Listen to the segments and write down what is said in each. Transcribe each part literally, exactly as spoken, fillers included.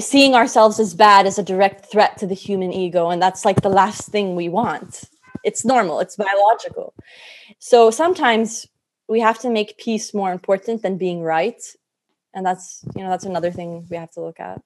seeing ourselves as bad is a direct threat to the human ego. And that's like the last thing we want. It's normal. It's biological. So sometimes we have to make peace more important than being right. And that's, you know, that's another thing we have to look at.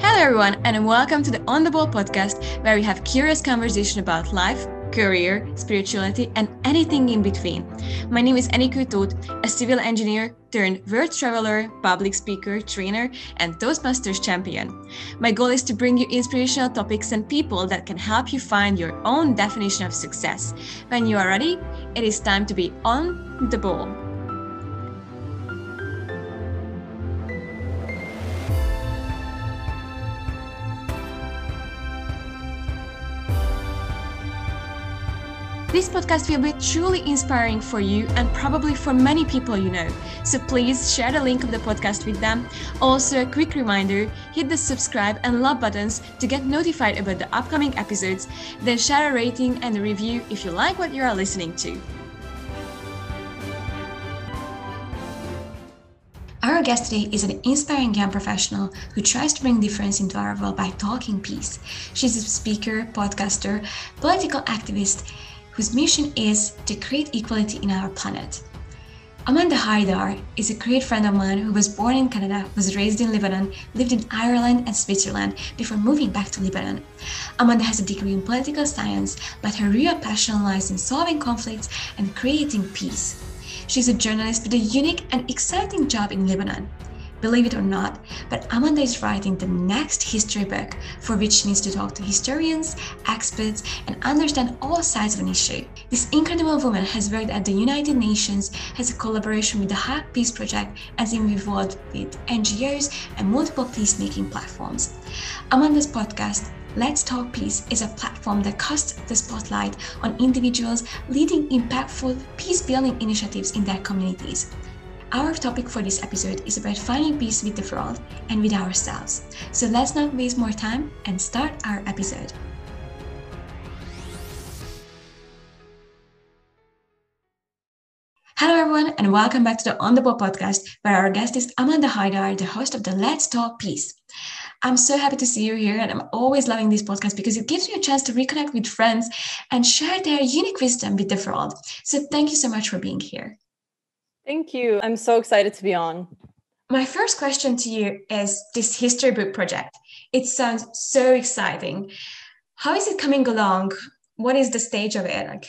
Hello, everyone, and welcome to the On the Ball podcast, where we have curious conversation about life, career, spirituality, and anything in between. My name is Annie Kutut, a civil engineer turned world traveler, public speaker, trainer, and Toastmasters champion. My goal is to bring you inspirational topics and people that can help you find your own definition of success. When you are ready, it is time to be on the ball. This podcast will be truly inspiring for you and probably for many people you know. So please share the link of the podcast with them. Also, a quick reminder, hit the subscribe and love buttons to get notified about the upcoming episodes. Then share a rating and a review if you like what you are listening to. Our guest today is an inspiring young professional who tries to bring difference into our world by talking peace. She's a speaker, podcaster, political activist, whose mission is to create equality in our planet. Amanda Haidar is a great friend of mine who was born in Canada, was raised in Lebanon, lived in Ireland and Switzerland before moving back to Lebanon. Amanda has a degree in political science, but her real passion lies in solving conflicts and creating peace. She's a journalist with a unique and exciting job in Lebanon. Believe it or not, but Amanda is writing the next history book, for which she needs to talk to historians, experts, and understand all sides of an issue. This incredible woman has worked at the United Nations, has a collaboration with the Heart Peace Project, and is involved with N G Os and multiple peacemaking platforms. Amanda's podcast, Let's Talk Peace, is a platform that casts the spotlight on individuals leading impactful peace-building initiatives in their communities. Our topic for this episode is about finding peace with the world and with ourselves. So let's not waste more time and start our episode. Hello everyone, and welcome back to the On the Ball podcast, where our guest is Amanda Haidar, the host of the Let's Talk Peace. I'm so happy to see you here, and I'm always loving this podcast because it gives me a chance to reconnect with friends and share their unique wisdom with the world. So thank you so much for being here. Thank you. I'm so excited to be on. My first question to you is this history book project. It sounds so exciting. How is it coming along? What is the stage of it? Like,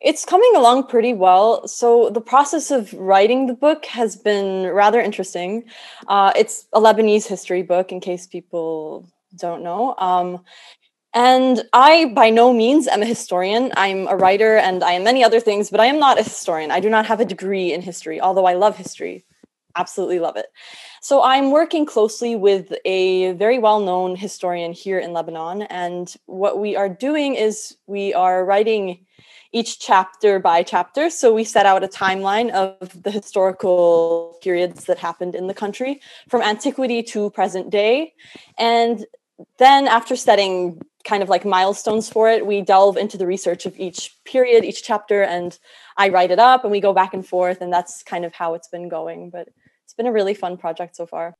it's coming along pretty well. So the process of writing the book has been rather interesting. Uh, it's a Lebanese history book, in case people don't know. Um, And I, by no means, am a historian. I'm a writer and I am many other things, but I am not a historian. I do not have a degree in history, although I love history. Absolutely love it. So I'm working closely with a very well-known historian here in Lebanon. And what we are doing is we are writing each chapter by chapter. So we set out a timeline of the historical periods that happened in the country from antiquity to present day. And then after setting kind of like milestones for it, we delve into the research of each period, each chapter, and I write it up and we go back and forth, and that's kind of how it's been going. But it's been a really fun project so far.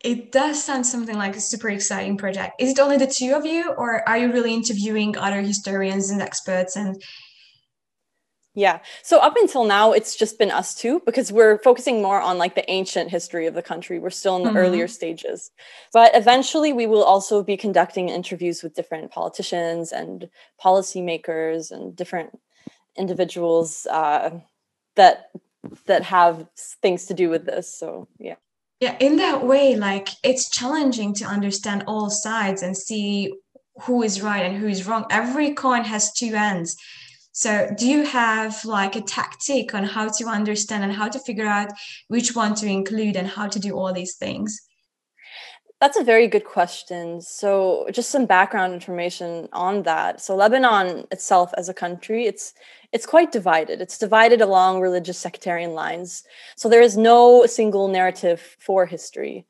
It does sound something like a super exciting project. Is it only the two of you, or are you really interviewing other historians and experts? And yeah. So up until now, it's just been us two, because we're focusing more on like the ancient history of the country. We're still in the mm-hmm. earlier stages, but eventually we will also be conducting interviews with different politicians and policymakers and different individuals uh, that that have things to do with this. So, yeah. Yeah. In that way, like, it's challenging to understand all sides and see who is right and who is wrong. Every coin has two ends. So do you have like a tactic on how to understand and how to figure out which one to include and how to do all these things? That's a very good question. So just some background information on that. So Lebanon itself as a country, it's it's quite divided. It's divided along religious sectarian lines. So there is no single narrative for history.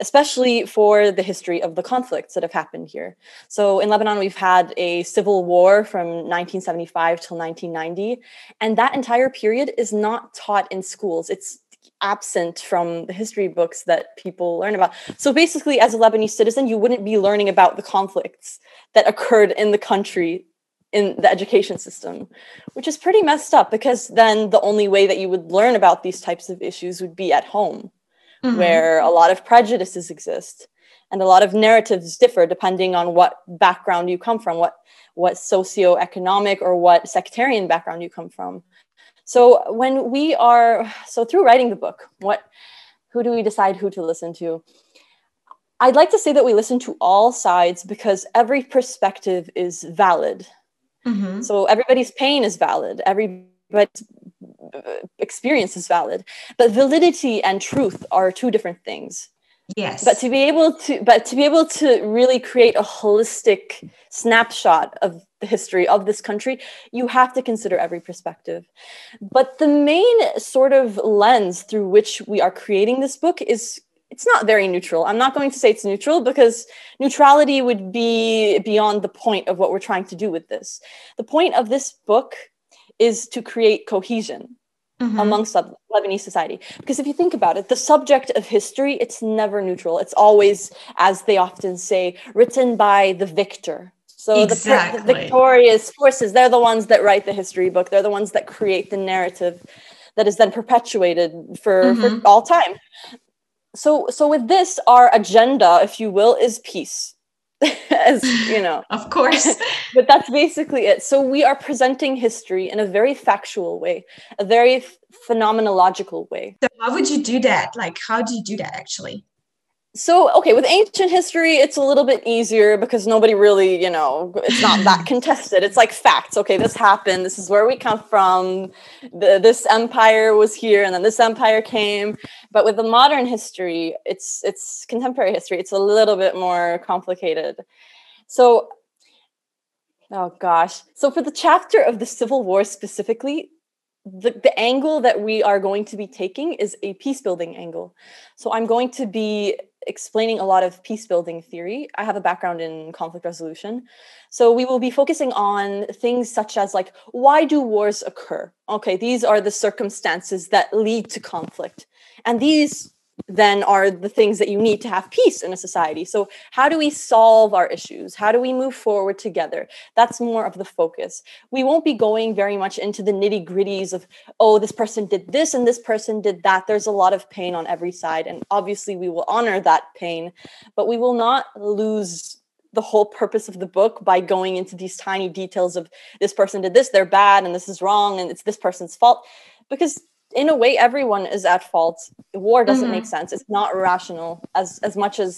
especially for the history of the conflicts that have happened here. So in Lebanon, we've had a civil war from nineteen seventy-five till nineteen ninety, and that entire period is not taught in schools. It's absent from the history books that people learn about. So basically, as a Lebanese citizen, you wouldn't be learning about the conflicts that occurred in the country in the education system, which is pretty messed up, because then the only way that you would learn about these types of issues would be at home, mm-hmm. where a lot of prejudices exist and a lot of narratives differ depending on what background you come from, what, what socioeconomic or what sectarian background you come from. So when we are, so through writing the book, what, who do we decide who to listen to? I'd like to say that we listen to all sides, because every perspective is valid. Mm-hmm. So everybody's pain is valid. Everybody's experience is valid. But validity and truth are two different things. Yes. But to be able to, but to be able to really create a holistic snapshot of the history of this country, you have to consider every perspective. But the main sort of lens through which we are creating this book is, it's not very neutral. I'm not going to say it's neutral, because neutrality would be beyond the point of what we're trying to do with this. The point of this book is to create cohesion mm-hmm. amongst Lebanese society. Because if you think about it, the subject of history, it's never neutral. It's always, as they often say, written by the victor. So exactly. the, the victorious forces, they're the ones that write the history book. They're the ones that create the narrative that is then perpetuated for, mm-hmm. for all time. So, so with this, our agenda, if you will, is peace, as you know. Of course. But that's basically it. So we are presenting history in a very factual way, a very f- phenomenological way. So how would you do that? Like, how do you do that actually? So, okay, with ancient history, it's a little bit easier because nobody really, you know, it's not that contested. It's like facts. Okay, this happened. This is where we come from. The, this empire was here, and then this empire came. But with the modern history, it's it's contemporary history. It's a little bit more complicated. So, oh gosh. So for the chapter of the Civil War specifically, The, the angle that we are going to be taking is a peace-building angle. So I'm going to be explaining a lot of peace-building theory. I have a background in conflict resolution. So we will be focusing on things such as, like, why do wars occur? Okay, these are the circumstances that lead to conflict. And these then are the things that you need to have peace in a society. So how do we solve our issues? How do we move forward together? That's more of the focus. We won't be going very much into the nitty gritties of, oh, this person did this and this person did that. There's a lot of pain on every side. And obviously we will honor that pain, but we will not lose the whole purpose of the book by going into these tiny details of this person did this, they're bad, and this is wrong, and it's this person's fault. Because in a way, everyone is at fault. War doesn't mm-hmm. make sense. It's not rational as, as much as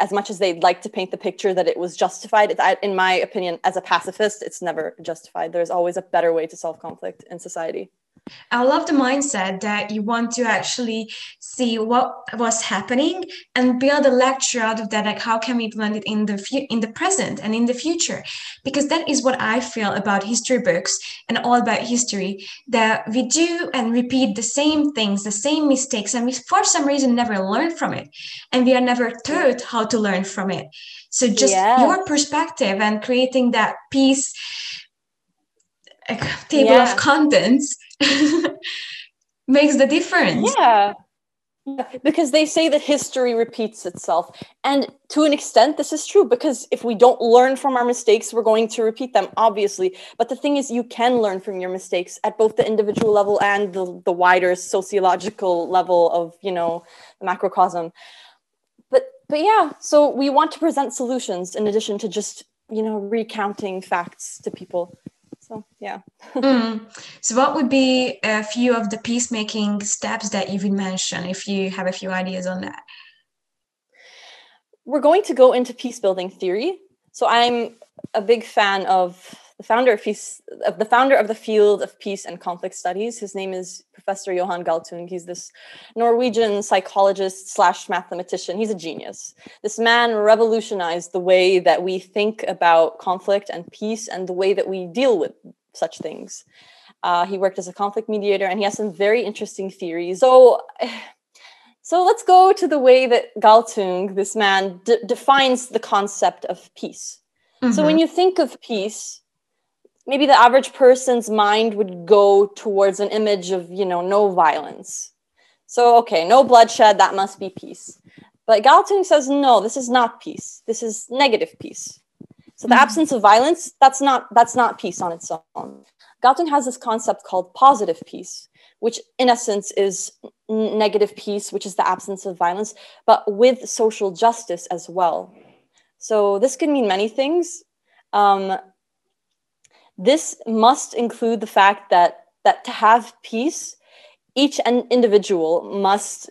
as much as they'd like to paint the picture that it was justified. It, I, in my opinion, as a pacifist, it's never justified. There's always a better way to solve conflict in society. I love the mindset that you want to actually see what was happening and build a lecture out of that. Like, how can we blend it in the fu- in the present and in the future? Because that is what I feel about history books and all about history, that we do and repeat the same things, the same mistakes, and we for some reason never learn from it. And we are never taught how to learn from it. So just yeah. your perspective and creating that piece, a table yeah. of contents, makes the difference. Yeah. Because they say that history repeats itself. And to an extent, this is true, because if we don't learn from our mistakes, we're going to repeat them, obviously. But the thing is, you can learn from your mistakes at both the individual level and the, the wider sociological level of, you know, the macrocosm. But but yeah, so we want to present solutions in addition to just, you know, recounting facts to people. So, yeah. mm. So what would be a few of the peacemaking steps that you would mention, if you have a few ideas on that? We're going to go into peace building theory. So I'm a big fan of the founder of peace, of the founder of the field of peace and conflict studies. His name is Professor Johan Galtung. He's this Norwegian psychologist slash mathematician. He's a genius. This man revolutionized the way that we think about conflict and peace and the way that we deal with such things. Uh, he worked as a conflict mediator, and he has some very interesting theories. So So let's go to the way that Galtung, this man, d- defines the concept of peace. Mm-hmm. So when you think of peace, maybe the average person's mind would go towards an image of, you know, no violence. So, okay, no bloodshed, that must be peace. But Galtung says, no, this is not peace. This is negative peace. So the mm-hmm. absence of violence, that's not, that's not peace on its own. Galtung has this concept called positive peace, which in essence is n- negative peace, which is the absence of violence, but with social justice as well. So this can mean many things. Um, this must include the fact that, that to have peace, each individual must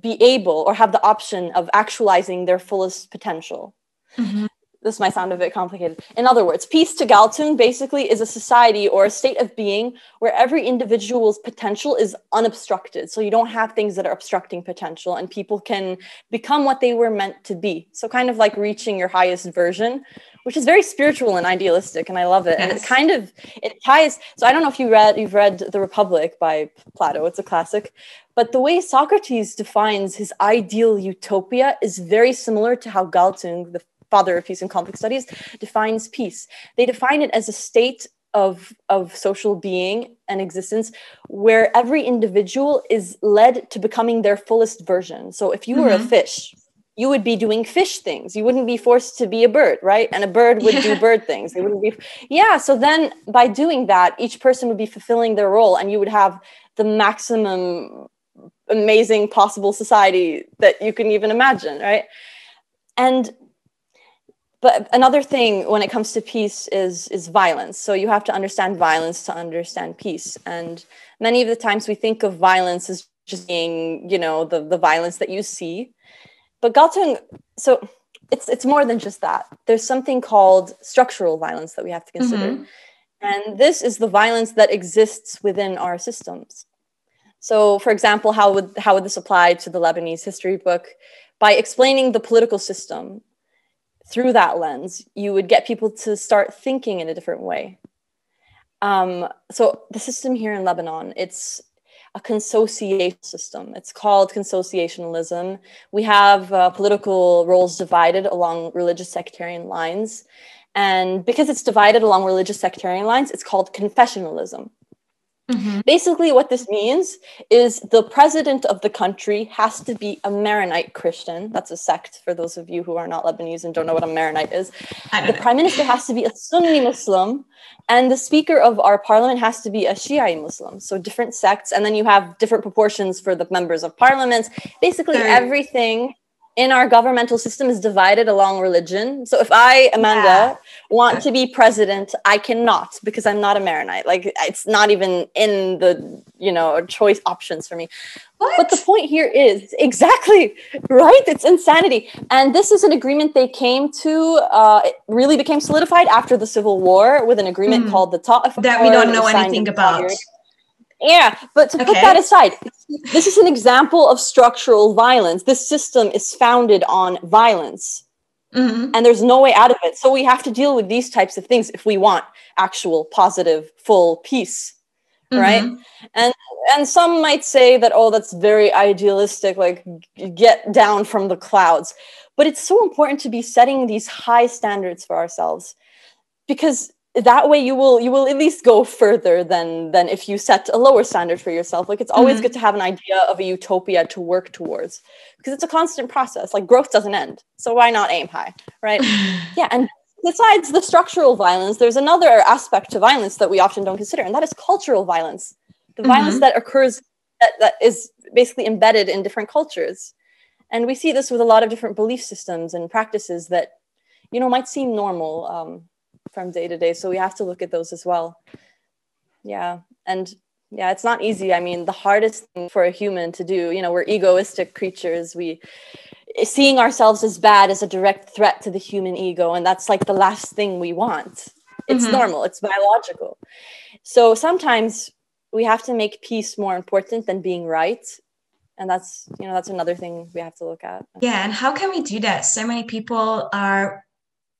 be able or have the option of actualizing their fullest potential. Mm-hmm. This might sound a bit complicated. In other words, peace to Galtung basically is a society or a state of being where every individual's potential is unobstructed. So you don't have things that are obstructing potential and people can become what they were meant to be. So kind of like reaching your highest version, which is very spiritual and idealistic. And I love it. Yes. And it kind of, it ties. So I don't know if you read, you've read The Republic by Plato. It's a classic. But the way Socrates defines his ideal utopia is very similar to how Galtung, the father of peace and conflict studies, defines peace. They define it as a state of, of social being and existence where every individual is led to becoming their fullest version. So if you mm-hmm. were a fish, you would be doing fish things. You wouldn't be forced to be a bird, right? And a bird would yeah. do bird things. They wouldn't be. Yeah, so then by doing that, each person would be fulfilling their role and you would have the maximum amazing possible society that you can even imagine, right? And But another thing when it comes to peace is, is violence. So you have to understand violence to understand peace. And many of the times we think of violence as just being, you know, the, the violence that you see. But Galtung, so it's it's more than just that. There's something called structural violence that we have to consider. Mm-hmm. And this is the violence that exists within our systems. So, for example, how would how would this apply to the Lebanese history book? By explaining the political system through that lens, you would get people to start thinking in a different way. Um, so the system here in Lebanon, it's a consociation system. It's called consociationalism. We have uh, political roles divided along religious sectarian lines. And because it's divided along religious sectarian lines, it's called confessionalism. Mm-hmm. Basically, what this means is the president of the country has to be a Maronite Christian. That's a sect for those of you who are not Lebanese and don't know what a Maronite is. The know. prime minister has to be a Sunni Muslim, and the speaker of our parliament has to be a Shia Muslim. So different sects, and then you have different proportions for the members of parliaments. Basically, mm. everything in our governmental system is divided along religion. So if I, Amanda, yeah. want to be president, I cannot because I'm not a Maronite. Like, it's not even in the, you know, choice options for me. What? But the point here is, exactly, right? It's insanity. And this is an agreement they came to, uh, it really became solidified after the Civil War with an agreement mm. called the Ta'if. That we don't know anything about. Yeah, but to okay. put that aside, this is an example of structural violence. This system is founded on violence, mm-hmm. and there's no way out of it. So we have to deal with these types of things if we want actual, positive, full peace, mm-hmm. right? And and some might say that, oh, that's very idealistic, like get down from the clouds. But it's so important to be setting these high standards for ourselves, because that way you will you will at least go further than than if you set a lower standard for yourself. Like, it's always mm-hmm. good to have an idea of a utopia to work towards, because it's a constant process. Like, growth doesn't end, so why not aim high, right? Yeah. And besides the structural violence, there's another aspect to violence that we often don't consider, and that is cultural violence. The mm-hmm. violence that occurs that, that is basically embedded in different cultures. And we see this with a lot of different belief systems and practices that, you know, might seem normal um from day to day. So we have to look at those as well. Yeah. And yeah, it's not easy. I mean, the hardest thing for a human to do, you know, we're egoistic creatures. We seeing ourselves as bad is a direct threat to the human ego. And that's like the last thing we want. It's mm-hmm. normal. It's biological. So sometimes we have to make peace more important than being right. And that's, you know, that's another thing we have to look at. Yeah. And how can we do that? So many people are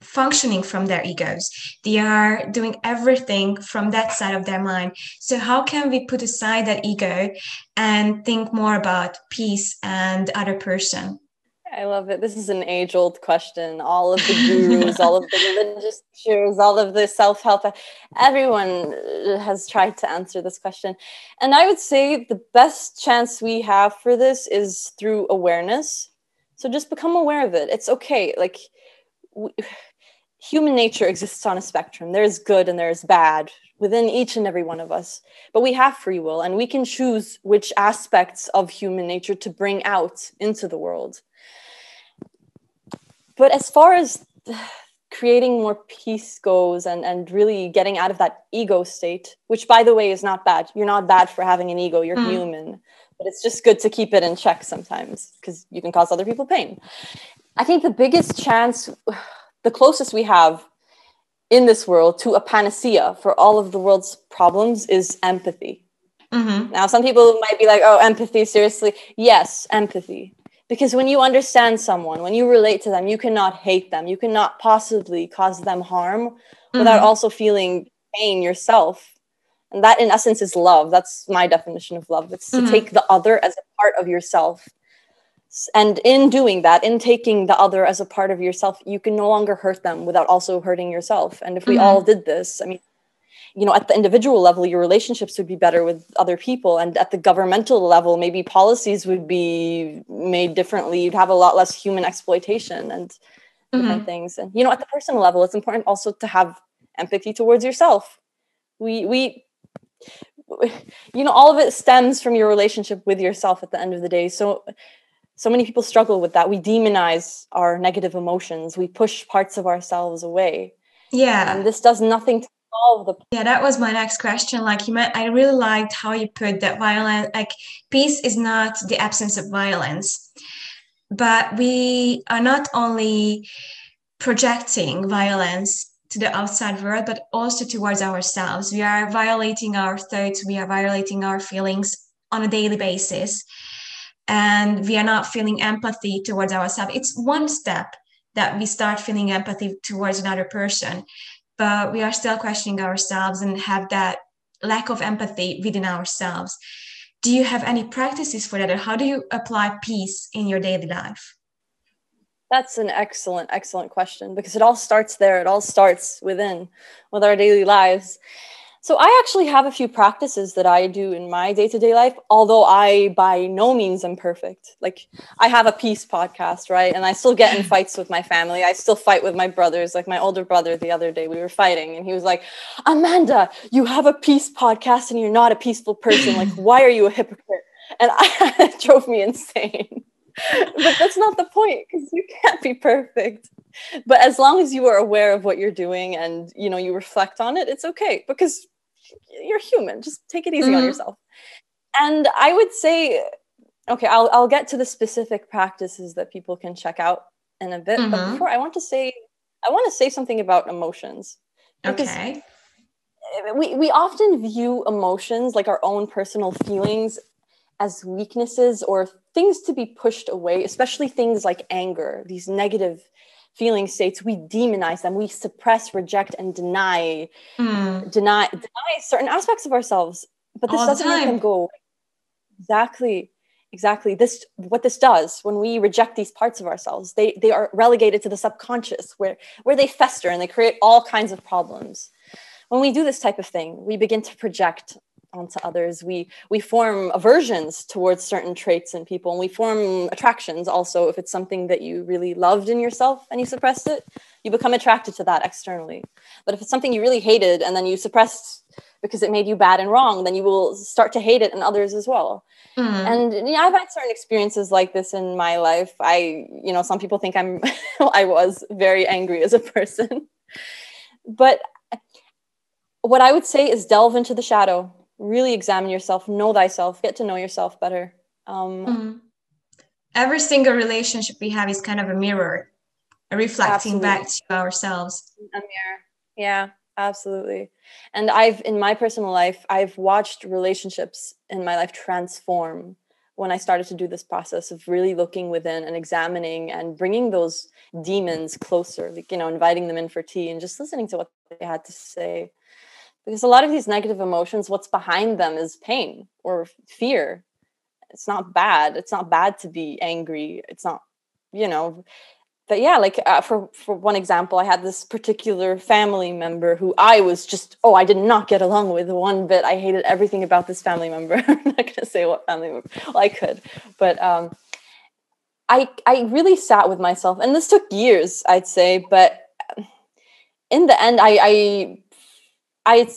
functioning from their egos. They are doing everything from that side of their mind. So how can we put aside that ego and think more about peace and the other person? I love it. This is an age-old question. All of the gurus, all of the religious teachers, all of the self-help, everyone has tried to answer this question. And I would say the best chance we have for this is through awareness. So just become aware of it. It's okay. Like, we, human nature exists on a spectrum. There's good and there's bad within each and every one of us. But we have free will, and we can choose which aspects of human nature to bring out into the world. But as far as creating more peace goes and, and really getting out of that ego state, which, by the way, is not bad. You're not bad for having an ego. You're mm. human. But it's just good to keep it in check sometimes because you can cause other people pain. I think the biggest chance, the closest we have in this world to a panacea for all of the world's problems is empathy. Mm-hmm. Now, some people might be like, oh, empathy, seriously? Yes, empathy. Because when you understand someone, when you relate to them, you cannot hate them. You cannot possibly cause them harm mm-hmm. without also feeling pain yourself. And that, in essence, is love. That's my definition of love. It's mm-hmm. to take the other as a part of yourself. And in doing that, in taking the other as a part of yourself, you can no longer hurt them without also hurting yourself. And if we mm-hmm. all did this, I mean, you know, at the individual level, your relationships would be better with other people. And at the governmental level, maybe policies would be made differently. You'd have a lot less human exploitation and mm-hmm. different things. And, you know, at the personal level, it's important also to have empathy towards yourself. We, we, you know, all of it stems from your relationship with yourself at the end of the day. So, so many people struggle with that. We demonize our negative emotions. We push parts of ourselves away. Yeah. And this does nothing to solve the problem. Yeah, that was my next question. Like, you might, I really liked how you put that violence, like peace is not the absence of violence, but we are not only projecting violence to the outside world, but also towards ourselves. We are violating our thoughts. We are violating our feelings on a daily basis. And we are not feeling empathy towards ourselves. It's one step that we start feeling empathy towards another person, but we are still questioning ourselves and have that lack of empathy within ourselves. Do you have any practices for that? Or how do you apply peace in your daily life? That's an excellent, excellent question, because it all starts there. It all starts within, with our daily lives. So I actually have a few practices that I do in my day-to-day life, although I by no means am perfect. Like, I have a peace podcast, right? And I still get in fights with my family. I still fight with my brothers. Like, my older brother, the other day, we were fighting and he was like, Amanda, you have a peace podcast and you're not a peaceful person. Like, why are you a hypocrite? And I, it drove me insane. But that's not the point, because you can't be perfect. But as long as you are aware of what you're doing and, you know, you reflect on it, it's okay, because you're human. Just take it easy mm-hmm. on yourself. And I would say, okay, I'll, I'll get to the specific practices that people can check out in a bit. Mm-hmm. But before, I want to say, I want to say something about emotions. Okay. We, we often view emotions, like our own personal feelings, as weaknesses or things to be pushed away, especially things like anger, these negative feeling states. We demonize them. We suppress, reject, and deny, mm. deny, deny certain aspects of ourselves. But this All doesn't the time. Make them go away. Exactly, exactly. This what this does when we reject these parts of ourselves. They they are relegated to the subconscious, where where they fester and they create all kinds of problems. When we do this type of thing, we begin to project onto others. We we form aversions towards certain traits in people, and we form attractions also. If it's something that you really loved in yourself and you suppressed it, you become attracted to that externally. But if it's something you really hated and then you suppressed because it made you bad and wrong, then you will start to hate it in others as well. Mm-hmm. And you know, I've had certain experiences like this in my life. I, you know, some people think I'm I was very angry as a person. But what I would say is delve into the shadow. Really examine yourself, know thyself, get to know yourself better. Um, mm-hmm. Every single relationship we have is kind of a mirror, a reflecting absolutely. Back to ourselves. A mirror. Yeah, absolutely. And I've, in my personal life, I've watched relationships in my life transform when I started to do this process of really looking within and examining and bringing those demons closer, like, you know, inviting them in for tea and just listening to what they had to say. Because a lot of these negative emotions, what's behind them is pain or fear. It's not bad. It's not bad to be angry. It's not, you know, but yeah, like uh, for, for one example, I had this particular family member who I was just, oh, I did not get along with one bit. I hated everything about this family member. I'm not going to say what family member. Well, I could, but um, I, I really sat with myself, and this took years, I'd say, but in the end, I, I, I,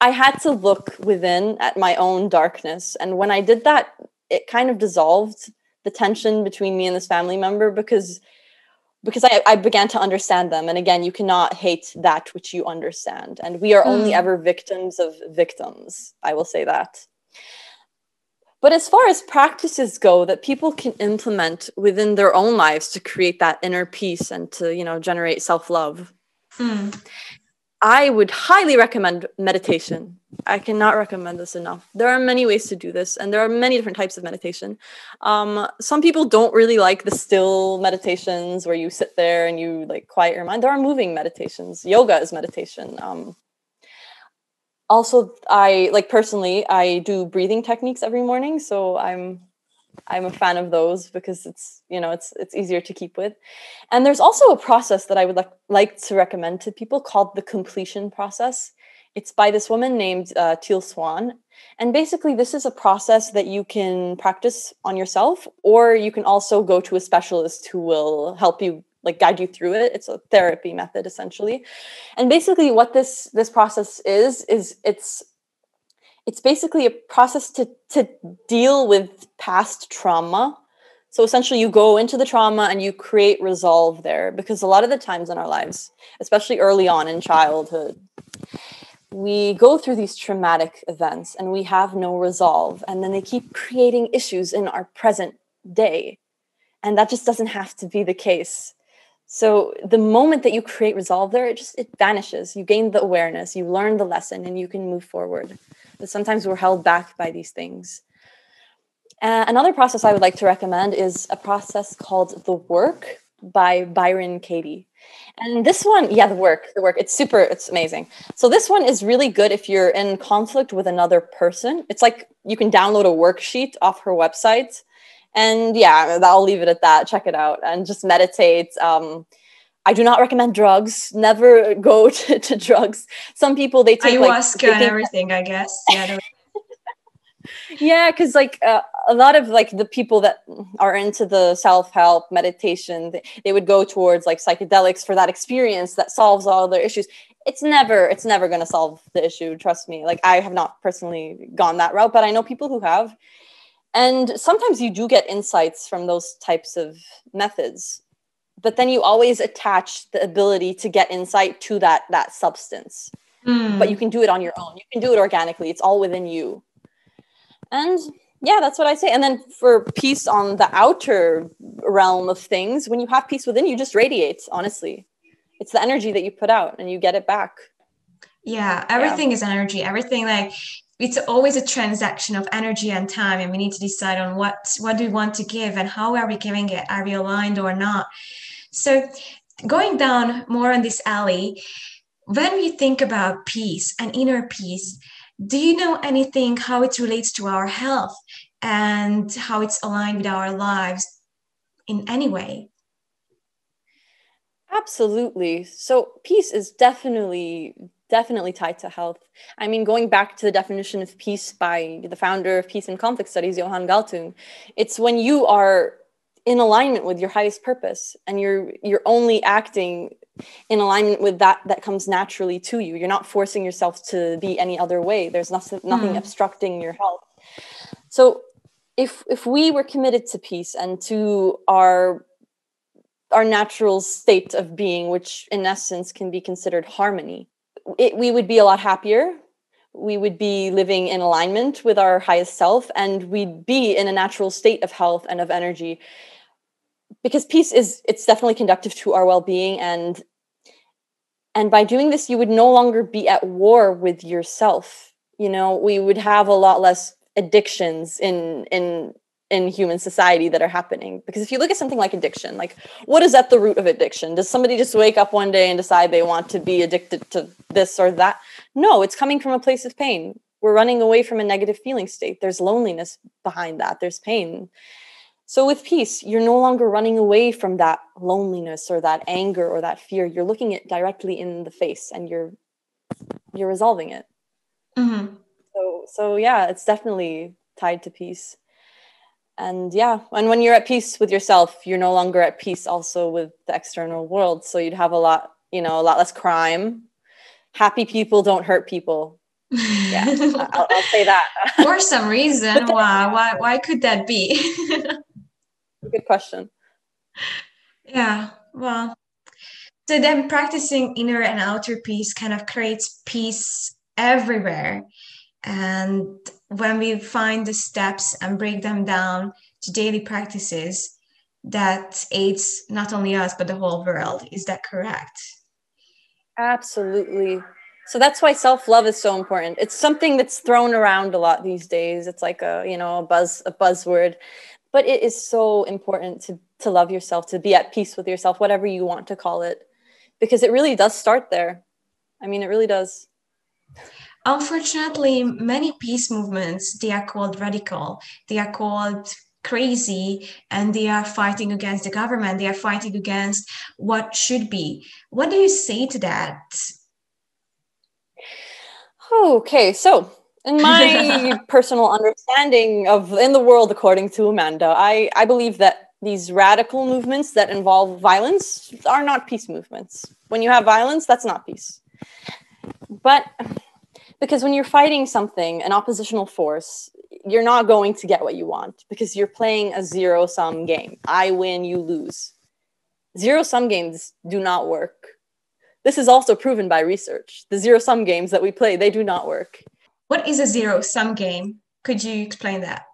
I had to look within at my own darkness. And when I did that, it kind of dissolved the tension between me and this family member, because Because I, I began to understand them. And again, you cannot hate that which you understand. And we are only mm. ever victims of victims. I will say that. But as far as practices go that people can implement within their own lives to create that inner peace and to, you know, generate self-love, mm. I would highly recommend meditation. I cannot recommend this enough. There are many ways to do this, and there are many different types of meditation. Um, some people don't really like the still meditations where you sit there and you like quiet your mind. There are moving meditations. Yoga is meditation. Um, also, I like personally, I do breathing techniques every morning, so I'm I'm a fan of those because it's, you know, it's it's easier to keep with. And there's also a process that I would like, like to recommend to people called the completion process. It's by this woman named uh, Teal Swan. And basically, this is a process that you can practice on yourself, or you can also go to a specialist who will help you, like guide you through it. It's a therapy method, essentially. And basically what this this process is, is it's It's basically a process to, to deal with past trauma. So essentially you go into the trauma and you create resolve there, because a lot of the times in our lives, especially early on in childhood, we go through these traumatic events and we have no resolve. And then they keep creating issues in our present day. And that just doesn't have to be the case. So the moment that you create resolve there, it just, it vanishes. You gain the awareness, you learn the lesson, and you can move forward. But sometimes we're held back by these things. Uh, another process I would like to recommend is a process called The Work by Byron Katie. And this one, yeah, The Work, The Work, it's super, it's amazing. So this one is really good if you're in conflict with another person. It's like, you can download a worksheet off her website. And yeah, I'll leave it at that. Check it out and just meditate. Um, I do not recommend drugs. Never go to, to drugs. Some people, they take ayahuasca like, they and take everything, I guess. Yeah, yeah, because like uh, a lot of like the people that are into the self-help meditation, they, they would go towards like psychedelics for that experience that solves all their issues. It's never, it's never going to solve the issue. Trust me. Like I have not personally gone that route, but I know people who have. And sometimes you do get insights from those types of methods, but then you always attach the ability to get insight to that, that substance. Mm. But you can do it on your own. You can do it organically. It's all within you. And yeah, that's what I say. And then for peace on the outer realm of things, when you have peace within, you just radiate, honestly. It's the energy that you put out and you get it back. Yeah, everything yeah. is energy. Everything like... It's always a transaction of energy and time, and we need to decide on what what do we want to give and how are we giving it? Are we aligned or not? So going down more on this alley, when we think about peace and inner peace, do you know anything how it relates to our health and how it's aligned with our lives in any way? Absolutely. So peace is definitely Definitely tied to health. I mean, going back to the definition of peace by the founder of Peace and Conflict Studies, Johan Galtung, it's when you are in alignment with your highest purpose and you're you're only acting in alignment with that that comes naturally to you. You're not forcing yourself to be any other way. There's nothing, nothing mm. obstructing your health. So if if we were committed to peace and to our our natural state of being, which in essence can be considered harmony, It, we would be a lot happier. We would be living in alignment with our highest self, and we'd be in a natural state of health and of energy, because peace is, it's definitely conductive to our well-being. And, and by doing this, you would no longer be at war with yourself. You know, we would have a lot less addictions in, in in human society that are happening. Because if you look at something like addiction, like what is at the root of addiction? Does somebody just wake up one day and decide they want to be addicted to this or that? No, it's coming from a place of pain. We're running away from a negative feeling state. There's loneliness behind that. There's pain. So with peace, you're no longer running away from that loneliness or that anger or that fear. You're looking it directly in the face and you're you're resolving it. Mm-hmm. So, so yeah, it's definitely tied to peace. And yeah, and when you're at peace with yourself, you're no longer at peace also with the external world. So you'd have a lot, you know, a lot less crime. Happy people don't hurt people. Yeah, I'll, I'll say that. For some reason, then, why, why, why could that be? Good question. Yeah, well, so then practicing inner and outer peace kind of creates peace everywhere. And when we find the steps and break them down to daily practices, that aids not only us, but the whole world. Is that correct? Absolutely. So that's why self-love is so important. It's something that's thrown around a lot these days. It's like a, you know, a buzz, a buzzword, but it is so important to, to love yourself, to be at peace with yourself, whatever you want to call it, because it really does start there. I mean, it really does. Unfortunately, many peace movements, they are called radical, they are called crazy, and they are fighting against the government. They are fighting against what should be. What do you say to that? Okay, so in my personal understanding of in the world, according to Amanda, I, I believe that these radical movements that involve violence are not peace movements. When you have violence, that's not peace. But... because when you're fighting something, an oppositional force, you're not going to get what you want because you're playing a zero-sum game. I win, you lose. Zero-sum games do not work. This is also proven by research. The zero-sum games that we play, they do not work. What is a zero-sum game? Could you explain that?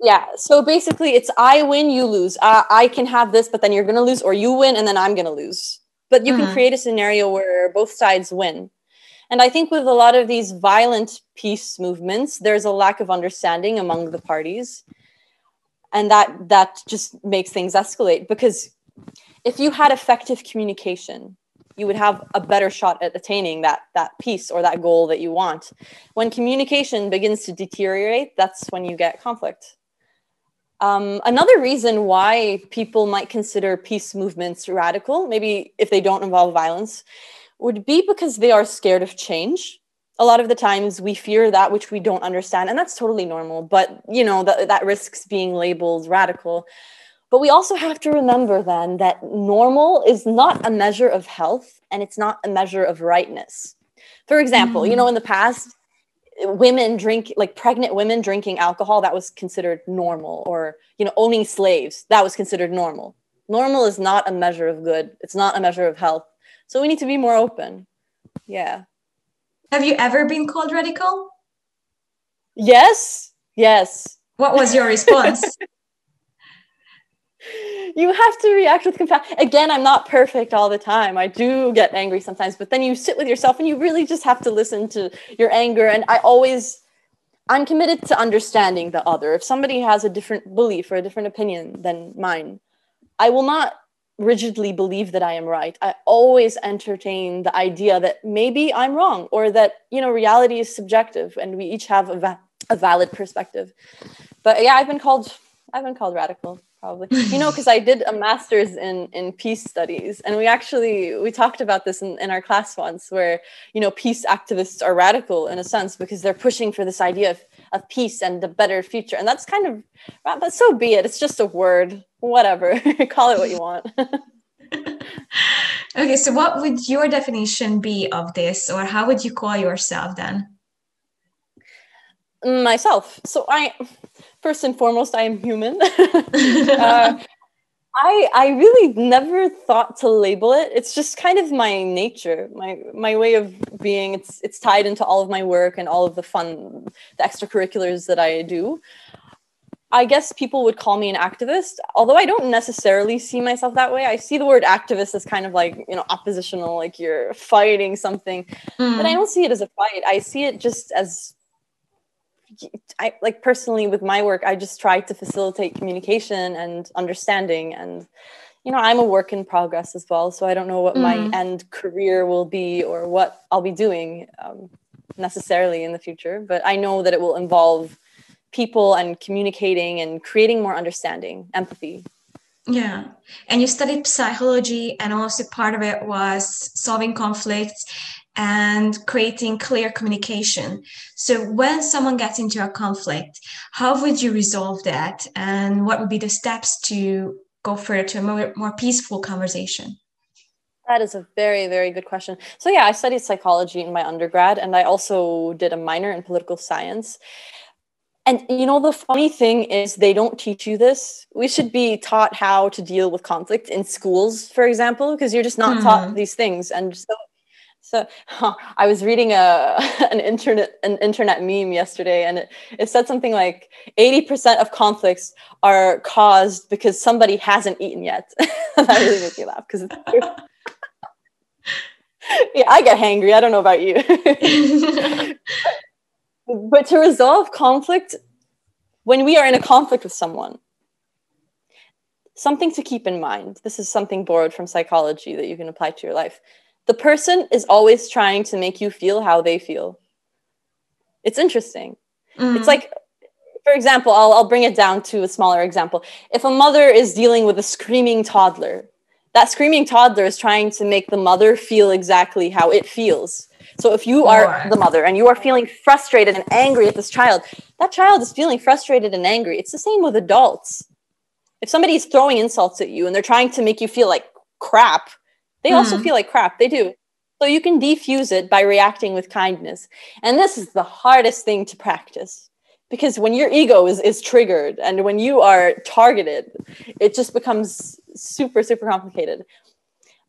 Yeah, so basically it's I win, you lose. Uh, I can have this, but then you're going to lose, or you win, and then I'm going to lose. But you mm-hmm. can create a scenario where both sides win. And I think with a lot of these violent peace movements, there's a lack of understanding among the parties. And that that just makes things escalate. Because if you had effective communication, you would have a better shot at attaining that, that peace or that goal that you want. When communication begins to deteriorate, that's when you get conflict. Um, another reason why people might consider peace movements radical, maybe if they don't involve violence, would be because they are scared of change. A lot of the times we fear that which we don't understand, and that's totally normal, but you know, that, that risks being labeled radical. But we also have to remember then that normal is not a measure of health and it's not a measure of rightness. For example, mm-hmm. you know, in the past, women drink, like pregnant women drinking alcohol, that was considered normal, or, you know, owning slaves, that was considered normal. Normal is not a measure of good. It's not a measure of health. So we need to be more open. Yeah. Have you ever been called radical? Yes. Yes. What was your response? You have to react with compassion. Again, I'm not perfect all the time. I do get angry sometimes, but then you sit with yourself and you really just have to listen to your anger. And I always, I'm committed to understanding the other. If somebody has a different belief or a different opinion than mine, I will not rigidly believe that I am right. I always entertain the idea that maybe I'm wrong, or that, you know, reality is subjective and we each have a, va- a valid perspective. But yeah, I've been called, I've been called radical probably, you know, because I did a master's in, in peace studies. And we actually, we talked about this in, in our class once, where, you know, peace activists are radical in a sense because they're pushing for this idea of, of peace and a better future. And that's kind of, but so be it. It's just a word. Whatever, call it what you want. Okay, so what would your definition be of this, or how would you call yourself then? Myself. So I, first and foremost, I am human. uh, I I really never thought to label it. It's just kind of my nature, my my way of being. It's it's tied into all of my work and all of the fun, the extracurriculars that I do. I guess people would call me an activist, although I don't necessarily see myself that way. I see the word activist as kind of like, you know, oppositional, like you're fighting something, mm. but I don't see it as a fight. I see it just as I like personally with my work, I just try to facilitate communication and understanding. And, you know, I'm a work in progress as well. So I don't know what mm. my end career will be or what I'll be doing um, necessarily in the future. But I know that it will involve people and communicating and creating more understanding, empathy. Yeah. And you studied psychology, and also part of it was solving conflicts and creating clear communication. So when someone gets into a conflict, how would you resolve that? And what would be the steps to go further to a more, more peaceful conversation? That is a very, very good question. So yeah, I studied psychology in my undergrad, and I also did a minor in political science. And, you know, the funny thing is they don't teach you this. We should be taught how to deal with conflict in schools, for example, because you're just not mm. taught these things. And so, so huh, I was reading a, an, internet, an internet meme yesterday, and it, it said something like eighty percent of conflicts are caused because somebody hasn't eaten yet. That really made me laugh because it's true. Yeah, I get hangry. I don't know about you. But to resolve conflict, when we are in a conflict with someone, something to keep in mind, this is something borrowed from psychology that you can apply to your life. The person is always trying to make you feel how they feel. It's interesting. Mm-hmm. It's like, for example, I'll, I'll bring it down to a smaller example. If a mother is dealing with a screaming toddler, that screaming toddler is trying to make the mother feel exactly how it feels. So if you are the mother and you are feeling frustrated and angry at this child, that child is feeling frustrated and angry. It's the same with adults. If somebody's throwing insults at you and they're trying to make you feel like crap, they mm. also feel like crap. They do. So you can defuse it by reacting with kindness. And this is the hardest thing to practice, because when your ego is, is triggered and when you are targeted, it just becomes super, super complicated.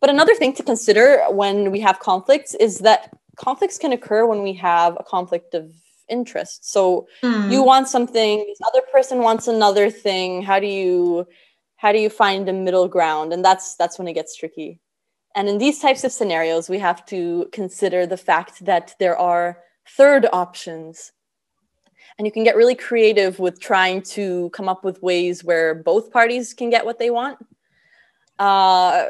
But another thing to consider when we have conflicts is that conflicts can occur when we have a conflict of interest. So mm. you want something, this other person wants another thing. How do you, how do you find a middle ground? And that's, that's when it gets tricky. And in these types of scenarios, we have to consider the fact that there are third options. And you can get really creative with trying to come up with ways where both parties can get what they want. Uh,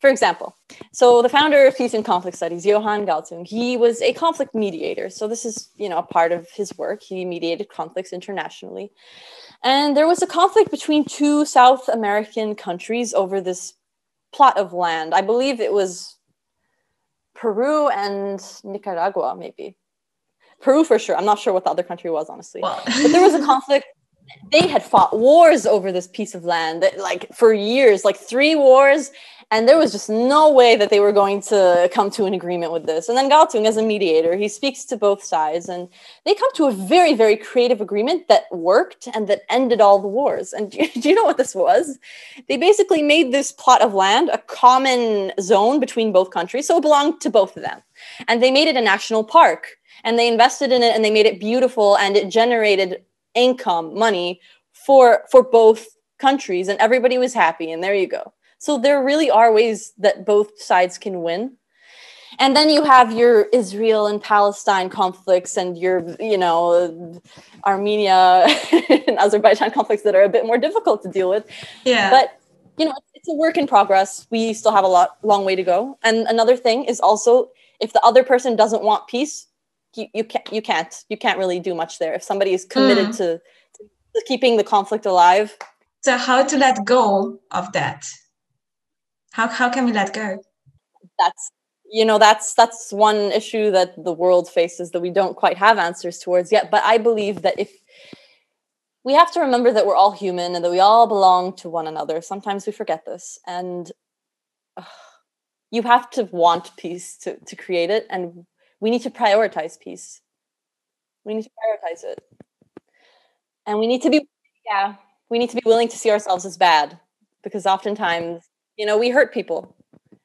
For example, so the founder of Peace and Conflict Studies, Johan Galtung, he was a conflict mediator. So this is, you know, a part of his work. He mediated conflicts internationally. And there was a conflict between two South American countries over this plot of land. I believe it was Peru and Nicaragua, maybe. Peru for sure. I'm not sure what the other country was, honestly. Well. But there was a conflict. They had fought wars over this piece of land, that, like, for years, like three wars. And there was just no way that they were going to come to an agreement with this. And then Galtung, as a mediator, he speaks to both sides, and they come to a very, very creative agreement that worked and that ended all the wars. And do you know what this was? They basically made this plot of land a common zone between both countries, so it belonged to both of them. And they made it a national park, and they invested in it, and they made it beautiful, and it generated income, money for, for both countries, and everybody was happy, and there you go. So there really are ways that both sides can win. And then you have your Israel and Palestine conflicts and your, you know, Armenia and Azerbaijan conflicts that are a bit more difficult to deal with. Yeah. But, you know, it's a work in progress. We still have a lot, long way to go. And another thing is also, if the other person doesn't want peace, you, you, can't, you can't. You can't really do much there. If somebody is committed mm. to, to keeping the conflict alive. So how to let go of that? How how can we let go? That's, you know, that's that's one issue that the world faces that we don't quite have answers towards yet. But I believe that if we have to remember that we're all human and that we all belong to one another. Sometimes we forget this. And uh, you have to want peace to, to create it. And we need to prioritize peace. We need to prioritize it. And we need to be, yeah, we need to be willing to see ourselves as bad, because oftentimes, you know, we hurt people.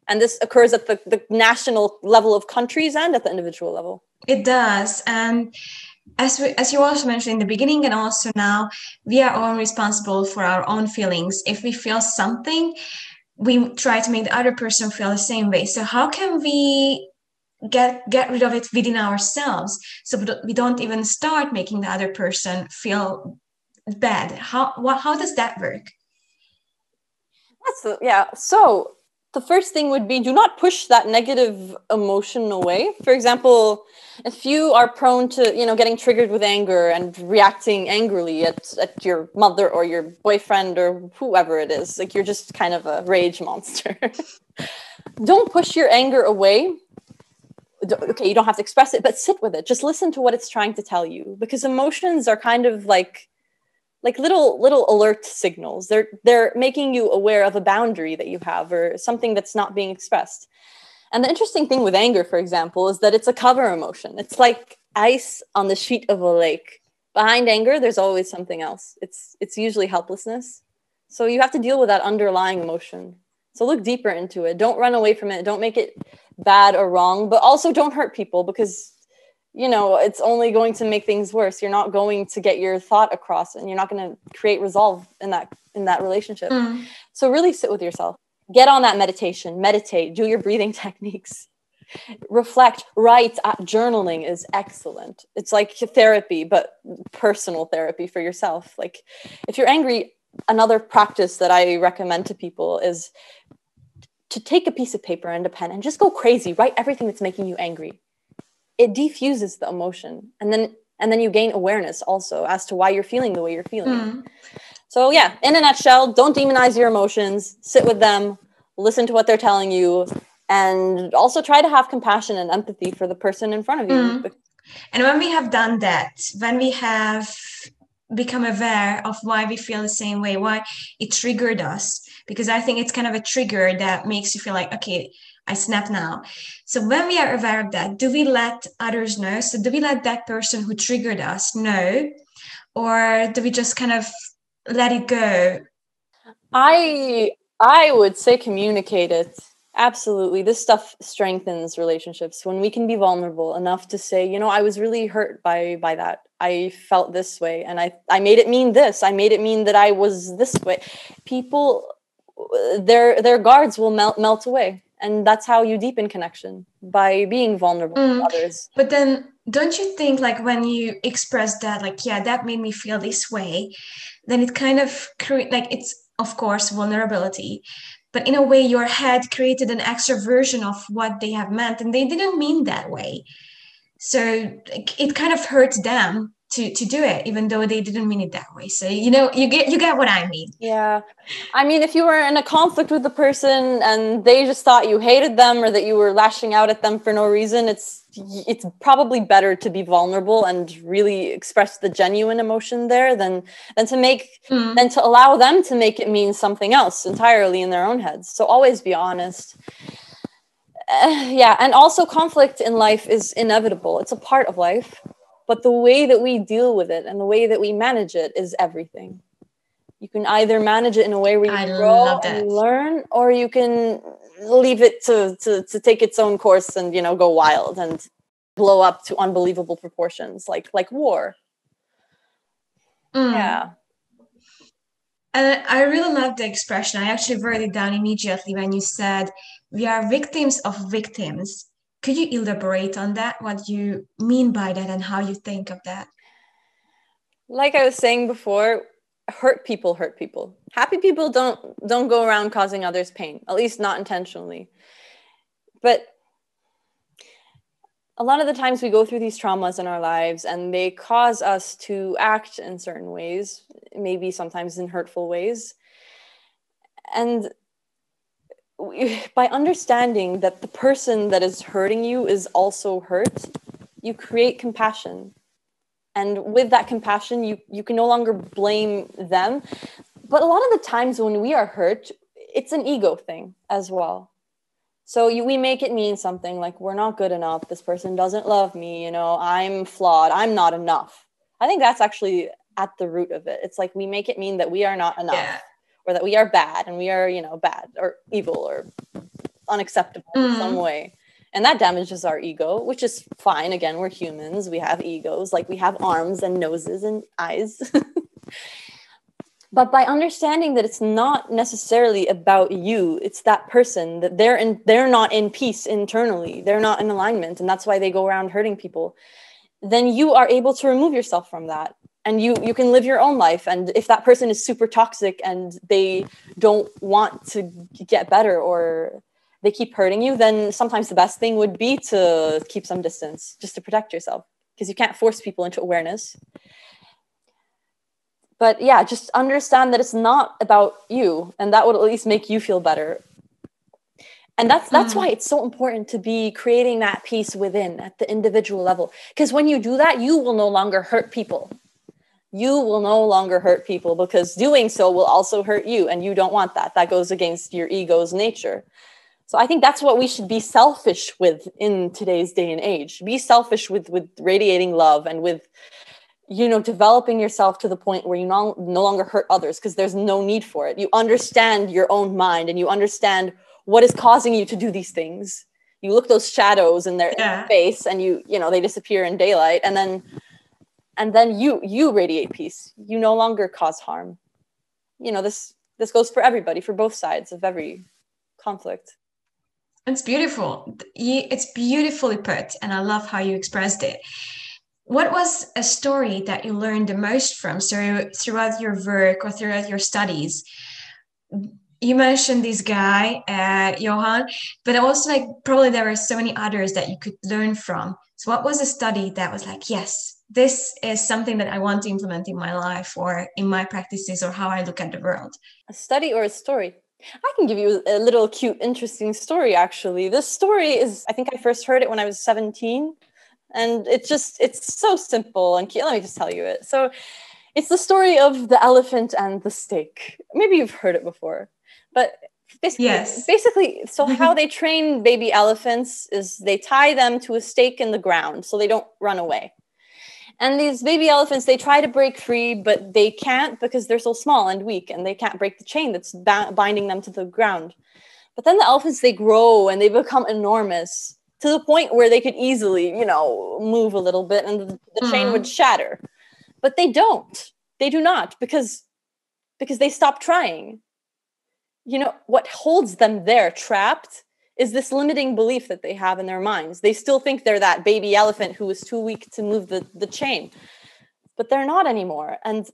And this occurs at the, the national level of countries and at the individual level. It does. And as we, as you also mentioned in the beginning, and also now, we are all responsible for our own feelings. If we feel something, we try to make the other person feel the same way. So how can we get get rid of it within ourselves, so we don't even start making the other person feel bad. How what, how does that work? That's a, yeah. So the first thing would be, do not push that negative emotion away. For example, if you are prone to, you know, getting triggered with anger and reacting angrily at, at your mother or your boyfriend or whoever it is, like you're just kind of a rage monster. Don't push your anger away. Okay, you don't have to express it, but sit with it. Just listen to what it's trying to tell you, because emotions are kind of like like little little alert signals. They're they're making you aware of a boundary that you have or something that's not being expressed. And the interesting thing with anger, for example, is that it's a cover emotion. It's like ice on the sheet of a lake. Behind anger, there's always something else. It's it's usually helplessness. So you have to deal with that underlying emotion. So look deeper into it. Don't run away from it. Don't make it bad or wrong, but also don't hurt people, because you know, it's only going to make things worse. You're not going to get your thought across, and you're not going to create resolve in that in that relationship. Mm. So really sit with yourself. Get on that meditation. Meditate. Do your breathing techniques. Reflect. Write. Uh, journaling is excellent. It's like therapy, but personal therapy for yourself. Like if you're angry, another practice that I recommend to people is to take a piece of paper and a pen and just go crazy. Write everything that's making you angry. It defuses the emotion, and then and then you gain awareness also as to why you're feeling the way you're feeling. Mm. So yeah, in a nutshell, don't demonize your emotions. Sit with them, listen to what they're telling you, and also try to have compassion and empathy for the person in front of you. Mm. And when we have done that, when we have become aware of why we feel the same way, why it triggered us, because I think it's kind of a trigger that makes you feel like, okay, I snap now. So when we are aware of that, do we let others know? So do we let that person who triggered us know, or do we just kind of let it go? I I would say communicate it. Absolutely. This stuff strengthens relationships when we can be vulnerable enough to say, you know, I was really hurt by by that. I felt this way, and I I made it mean this. I made it mean that I was this way. People, their their guards will melt melt away. And that's how you deepen connection, by being vulnerable mm. to others. But then don't you think, like, when you express that, like, yeah, that made me feel this way, then it kind of create, like, it's, of course, vulnerability. But in a way, your head created an extra version of what they have meant, and they didn't mean that way. So it kind of hurts them to to do it, even though they didn't mean it that way. So, you know, you get you get what I mean. Yeah. I mean, if you were in a conflict with the person and they just thought you hated them or that you were lashing out at them for no reason, it's it's probably better to be vulnerable and really express the genuine emotion there than than to make mm. than to allow them to make it mean something else entirely in their own heads. So always be honest. Uh, yeah, and also conflict in life is inevitable. It's a part of life. But the way that we deal with it and the way that we manage it is everything. You can either manage it in a way where you I grow and learn, or you can leave it to, to, to take its own course and, you know, go wild and blow up to unbelievable proportions, like, like war. Mm. Yeah. And I really love the expression. I actually wrote it down immediately when you said, we are victims of victims. Could you elaborate on that, what you mean by that and how you think of that? Like I was saying before, hurt people hurt people. Happy people don't don't go around causing others pain, at least not intentionally. But a lot of the times we go through these traumas in our lives and they cause us to act in certain ways, maybe sometimes in hurtful ways. And by understanding that the person that is hurting you is also hurt, you create compassion. And with that compassion, you, you can no longer blame them. But a lot of the times when we are hurt, it's an ego thing as well. So you, we make it mean something like, we're not good enough, this person doesn't love me, you know, I'm flawed, I'm not enough. I think that's actually at the root of it. It's like we make it mean that we are not enough. Yeah. Or that we are bad and we are, you know, bad or evil or unacceptable mm. in some way. And that damages our ego, which is fine. Again, we're humans. We have egos, like we have arms and noses and eyes. But by understanding that it's not necessarily about you, it's that person, that they're in, they're not in peace internally, they're not in alignment, and that's why they go around hurting people, then you are able to remove yourself from that. And you, you can live your own life. And if that person is super toxic and they don't want to get better or they keep hurting you, then sometimes the best thing would be to keep some distance just to protect yourself, because you can't force people into awareness. But yeah, just understand that it's not about you, and that would at least make you feel better. And that's that's why it's so important to be creating that peace within at the individual level. Because when you do that, you will no longer hurt people. You will no longer hurt people because doing so will also hurt you, and you don't want that. That goes against your ego's nature. So I think that's what we should be selfish with in today's day and age. Be selfish with, with radiating love and with, you know, developing yourself to the point where you no, no longer hurt others, because there's no need for it. You understand your own mind and you understand what is causing you to do these things. You look those shadows in their yeah. face, and you, you know, they disappear in daylight, and then And then you you radiate peace. You no longer cause harm. You know, this this goes for everybody, for both sides of every conflict. It's beautiful. It's beautifully put, and I love how you expressed it. What was a story that you learned the most from so throughout your work or throughout your studies? You mentioned this guy, uh, Johan, but also, like, probably there were so many others that you could learn from. So what was a study that was like, yes, this is something that I want to implement in my life or in my practices or how I look at the world? A study or a story? I can give you a little cute, interesting story, actually. This story is, I think I first heard it when I was seventeen. And it just, it's so simple and cute. Let me just tell you it. So it's the story of the elephant and the steak. Maybe you've heard it before. But basically, yes. basically, so how they train baby elephants is they tie them to a stake in the ground so they don't run away. And these baby elephants, they try to break free, but they can't because they're so small and weak, and they can't break the chain that's ba- binding them to the ground. But then the elephants, they grow and they become enormous to the point where they could easily, you know, move a little bit and the, the mm. chain would shatter. But they don't. They do not because, because they stop trying. You know, what holds them there trapped is this limiting belief that they have in their minds. They still think they're that baby elephant who is too weak to move the, the chain, but they're not anymore. And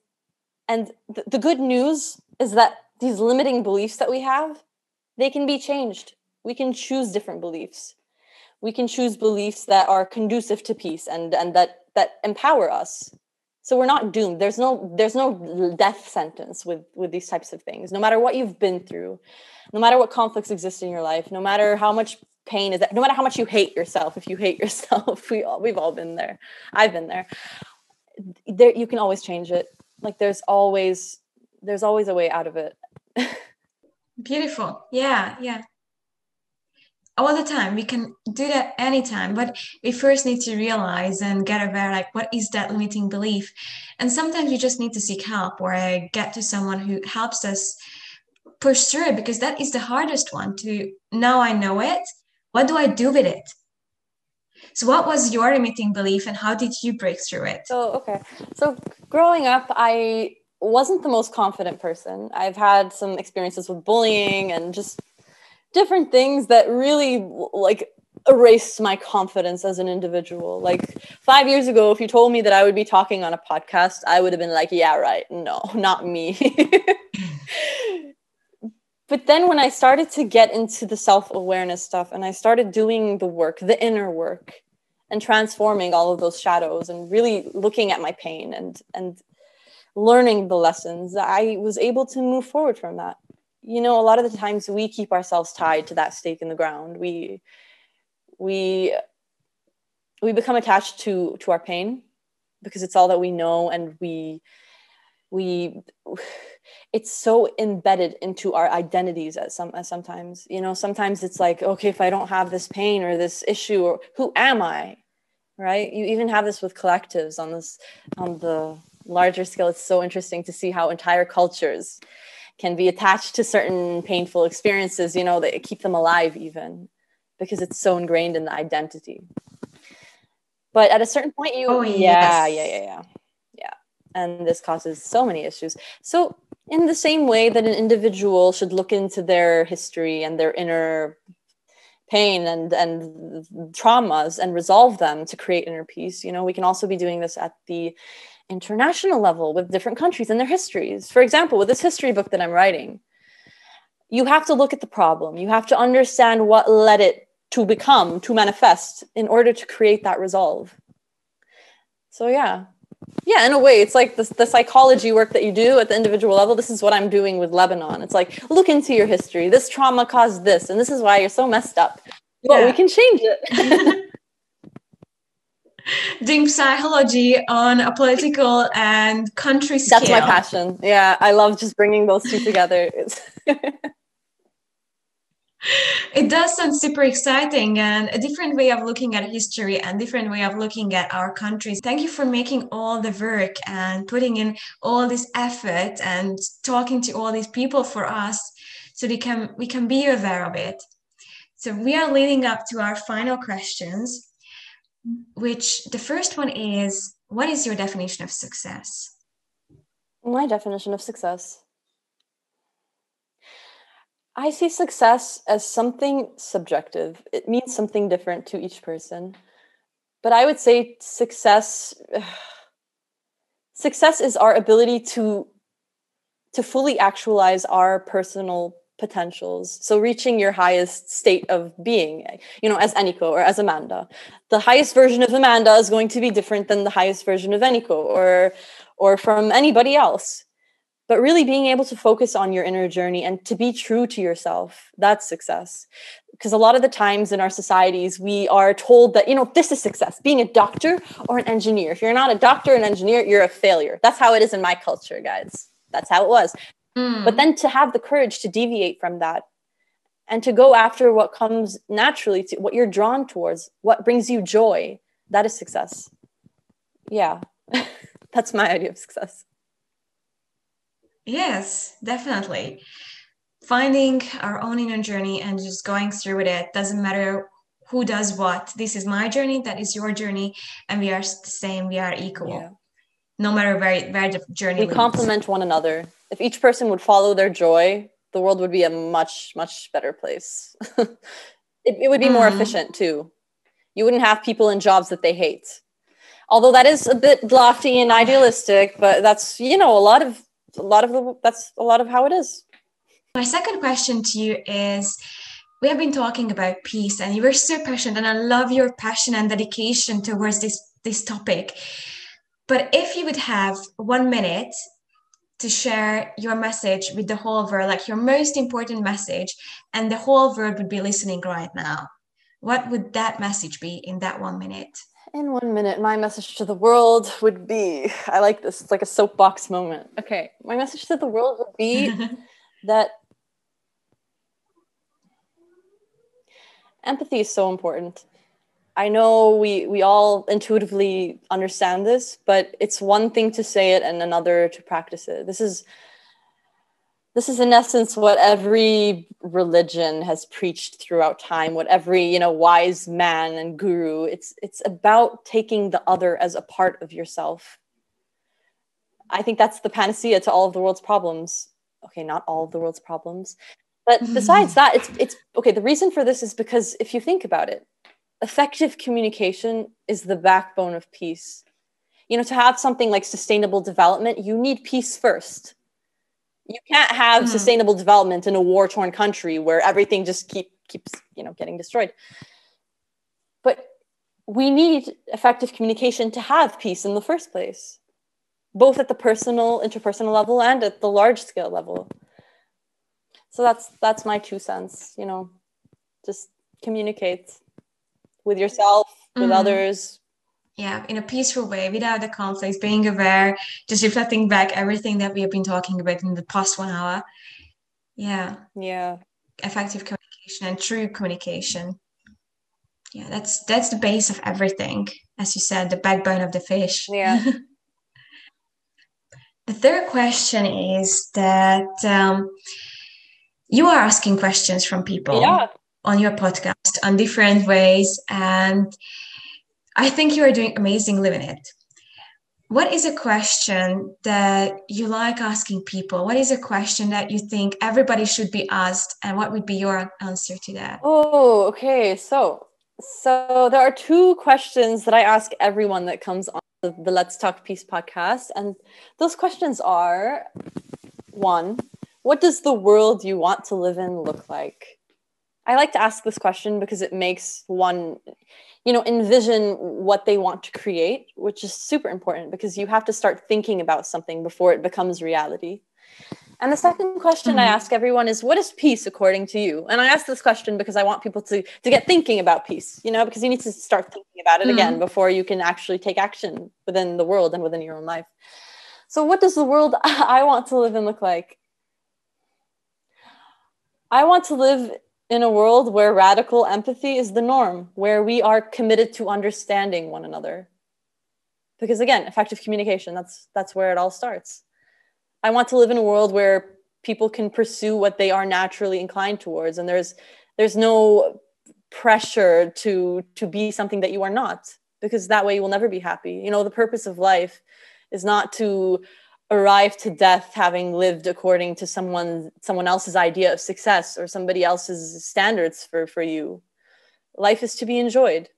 and th- the good news is that these limiting beliefs that we have, they can be changed. We can choose different beliefs. We can choose beliefs that are conducive to peace and, and that that empower us. So we're not doomed. There's no there's no death sentence with, with these types of things. No matter what you've been through, no matter what conflicts exist in your life, no matter how much pain is that, no matter how much you hate yourself, if you hate yourself, we all, we've all been there. I've been there. There, you can always change it. Like there's always there's always a way out of it. Beautiful. Yeah, yeah. All the time. We can do that anytime, but we first need to realize and get aware, like, what is that limiting belief? And sometimes we just need to seek help or uh, get to someone who helps us push through it, because that is the hardest one. To now I know it, what do I do with it? So what was your limiting belief and how did you break through it? So, okay. So growing up, I wasn't the most confident person. I've had some experiences with bullying and just different things that really, like, erased my confidence as an individual. Like five years ago, if you told me that I would be talking on a podcast, I would have been like, yeah, right. No, not me. But then when I started to get into the self-awareness stuff and I started doing the work, the inner work, and transforming all of those shadows and really looking at my pain and, and learning the lessons, I was able to move forward from that. You know, a lot of the times we keep ourselves tied to that stake in the ground. We we we become attached to to our pain because it's all that we know, and we we it's so embedded into our identities at some at sometimes. You know, sometimes it's like, okay, if I don't have this pain or this issue, or who am I? Right? You even have this with collectives on this on the larger scale. It's so interesting to see how entire cultures can be attached to certain painful experiences, you know, that keep them alive even, because it's so ingrained in the identity. But at a certain point, you, oh, yeah, yes. yeah, yeah, yeah, yeah. And this causes so many issues. So in the same way that an individual should look into their history and their inner pain and, and traumas and resolve them to create inner peace. You know, we can also be doing this at the international level with different countries and their histories. For example, with this history book that I'm writing, you have to look at the problem. You have to understand what led it to become, to manifest, in order to create that resolve. So yeah. Yeah, in a way, it's like the, the psychology work that you do at the individual level. This is what I'm doing with Lebanon. It's like, look into your history. This trauma caused this, and this is why you're so messed up. But yeah. We can change it. Doing psychology on a political and country scale. That's my passion. Yeah, I love just bringing those two together. It does sound super exciting and a different way of looking at history and different way of looking at our countries. Thank you for making all the work and putting in all this effort and talking to all these people for us so they can, we can be aware of it. So we are leading up to our final questions, which the first one is, what is your definition of success? My definition of success? I see success as something subjective. It means something different to each person. But I would say success, success is our ability to, to fully actualize our personal potentials. So reaching your highest state of being, you know, as Eniko or as Amanda. The highest version of Amanda is going to be different than the highest version of Eniko or, or from anybody else. But really being able to focus on your inner journey and to be true to yourself, that's success. Because a lot of the times in our societies, we are told that, you know, this is success, being a doctor or an engineer. If you're not a doctor or an engineer, you're a failure. That's how it is in my culture, guys. That's how it was. Mm. But then to have the courage to deviate from that and to go after what comes naturally to what you're drawn towards, what brings you joy, that is success. Yeah, that's my idea of success. Yes, definitely. Finding our own inner journey and just going through with it. Doesn't matter who does what. This is my journey. That is your journey. And we are the same. We are equal. Yeah. No matter where, where the journey leads. We complement one another. If each person would follow their joy, the world would be a much, much better place. it, it would be mm-hmm. more efficient too. You wouldn't have people in jobs that they hate. Although that is a bit lofty and idealistic, but that's, you know, a lot of A lot of the, that's a lot of how it is. My second question to you is, we have been talking about peace and you were so passionate and I love your passion and dedication towards this, this topic. But if you would have one minute to share your message with the whole world, like your most important message, and the whole world would be listening right now, what would that message be in that one minute? In one minute, my message to the world would be, I like this, it's like a soapbox moment. Okay, my message to the world would be that empathy is so important. I know we, we all intuitively understand this, but it's one thing to say it and another to practice it. This is, this is in essence what every religion has preached throughout time, what every, you know, wise man and guru. It's it's about taking the other as a part of yourself. I think that's the panacea to all of the world's problems. Okay, not all of the world's problems. But besides that, it's it's okay, the reason for this is because if you think about it, effective communication is the backbone of peace. You know, to have something like sustainable development, you need peace first. You can't have mm. sustainable development in a war-torn country where everything just keep, keeps, you know, getting destroyed. But we need effective communication to have peace in the first place, both at the personal, interpersonal level and at the large-scale level. So that's that's my two cents, you know, just communicate with yourself, with mm. others. Yeah, in a peaceful way, without the conflicts, being aware, just reflecting back everything that we have been talking about in the past one hour. Yeah. Yeah. Effective communication and true communication. Yeah, that's that's the base of everything. As you said, the backbone of the fish. Yeah. The third question is that um, you are asking questions from people yeah. on your podcast on different ways, and I think you are doing amazing living it. what is a question that you like asking people? What is a question that you think everybody should be asked? And what would be your answer to that? Oh, okay. So, so there are two questions that I ask everyone that comes on the, the Let's Talk Peace podcast. And those questions are, one, what does the world you want to live in look like? I like to ask this question because it makes one, you know, envision what they want to create, which is super important because you have to start thinking about something before it becomes reality. And the second question mm-hmm. I ask everyone is, what is peace according to you? And I ask this question because I want people to, to get thinking about peace, you know, because you need to start thinking about it mm-hmm. again before you can actually take action within the world and within your own life. So what does the world I want to live in look like? I want to live in a world where radical empathy is the norm, where we are committed to understanding one another. Because again, effective communication, that's that's where it all starts. I want to live in a world where people can pursue what they are naturally inclined towards, and there's there's no pressure to to be something that you are not, because that way you will never be happy. You know, the purpose of life is not to arrive to death having lived according to someone someone else's idea of success or somebody else's standards for, for you. Life is to be enjoyed.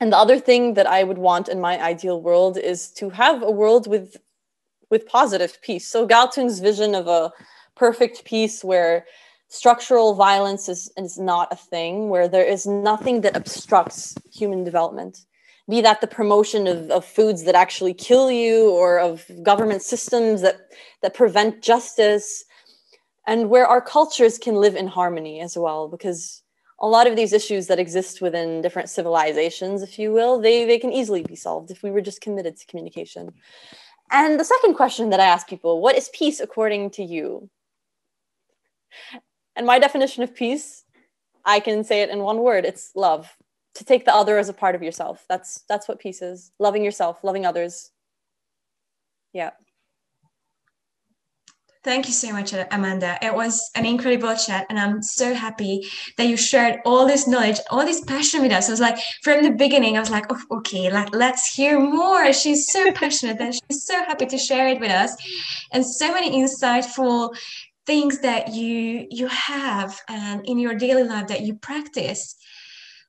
And the other thing that I would want in my ideal world is to have a world with with positive peace. So Galtung's vision of a perfect peace where structural violence is, is not a thing, where there is nothing that obstructs human development. Be that the promotion of, of foods that actually kill you, or of government systems that, that prevent justice, and where our cultures can live in harmony as well. Because a lot of these issues that exist within different civilizations, if you will, they, they can easily be solved if we were just committed to communication. And the second question that I ask people, what is peace according to you? And my definition of peace, I can say it in one word, it's love. To take the other as a part of yourself. That's that's what peace is. Loving yourself, loving others. Yeah. Thank you so much, Amanda. It was an incredible chat, and I'm so happy that you shared all this knowledge, all this passion with us. I was like, from the beginning, I was like, oh, okay, like, let's hear more. She's so passionate and she's so happy to share it with us. And so many insightful things that you, you have um, in your daily life that you practice.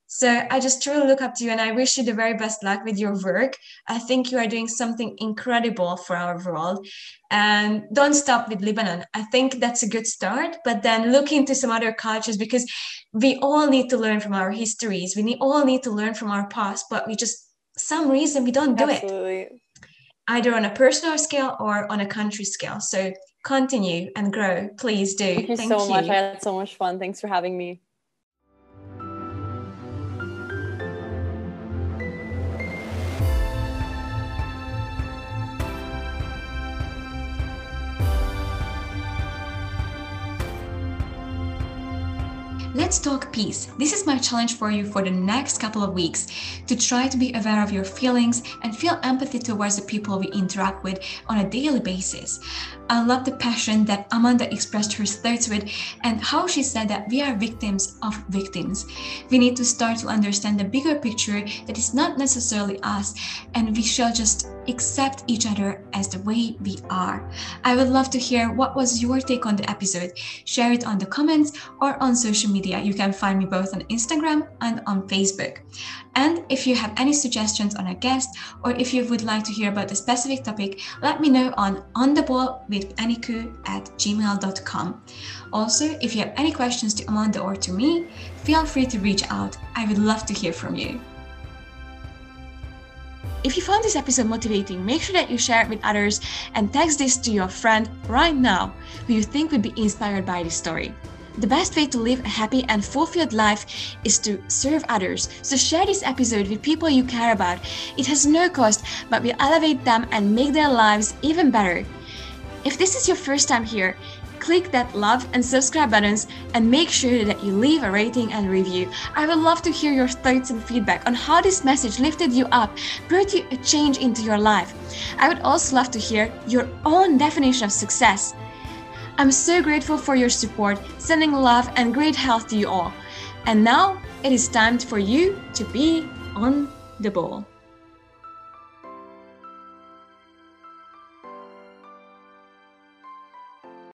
So I just truly look up to you, and I wish you the very best luck with your work. I think you are doing something incredible for our world. And don't stop with Lebanon. I think that's a good start, but then look into some other cultures, because we all need to learn from our histories. We need, all need to learn from our past, but we just, some reason we don't do Absolutely. It. Either on a personal scale or on a country scale. So continue and grow. Please do. Thank you Thank so you. much. I had so much fun. Thanks for having me. Let's talk peace. This is my challenge for you for the next couple of weeks, to try to be aware of your feelings and feel empathy towards the people we interact with on a daily basis. I love the passion that Amanda expressed her thoughts with, and how she said that we are victims of victims. We need to start to understand the bigger picture that is not necessarily us, and we shall just accept each other as the way we are. I would love to hear what was your take on the episode. Share it on the comments or on social media. You can find me both on Instagram and on Facebook. And if you have any suggestions on a guest, or if you would like to hear about a specific topic, let me know on on the ball with annie kutut at gmail dot com. Also, if you have any questions to Amanda or to me, feel free to reach out. I would love to hear from you. If you found this episode motivating, make sure that you share it with others and text this to your friend right now who you think would be inspired by this story. The best way to live a happy and fulfilled life is to serve others. So share this episode with people you care about. It has no cost, but will elevate them and make their lives even better. If this is your first time here, click that love and subscribe buttons, and make sure that you leave a rating and review. I would love to hear your thoughts and feedback on how this message lifted you up, brought you a change into your life. I would also love to hear your own definition of success. I'm so grateful for your support, sending love and great health to you all. And now it is time for you to be on the ball.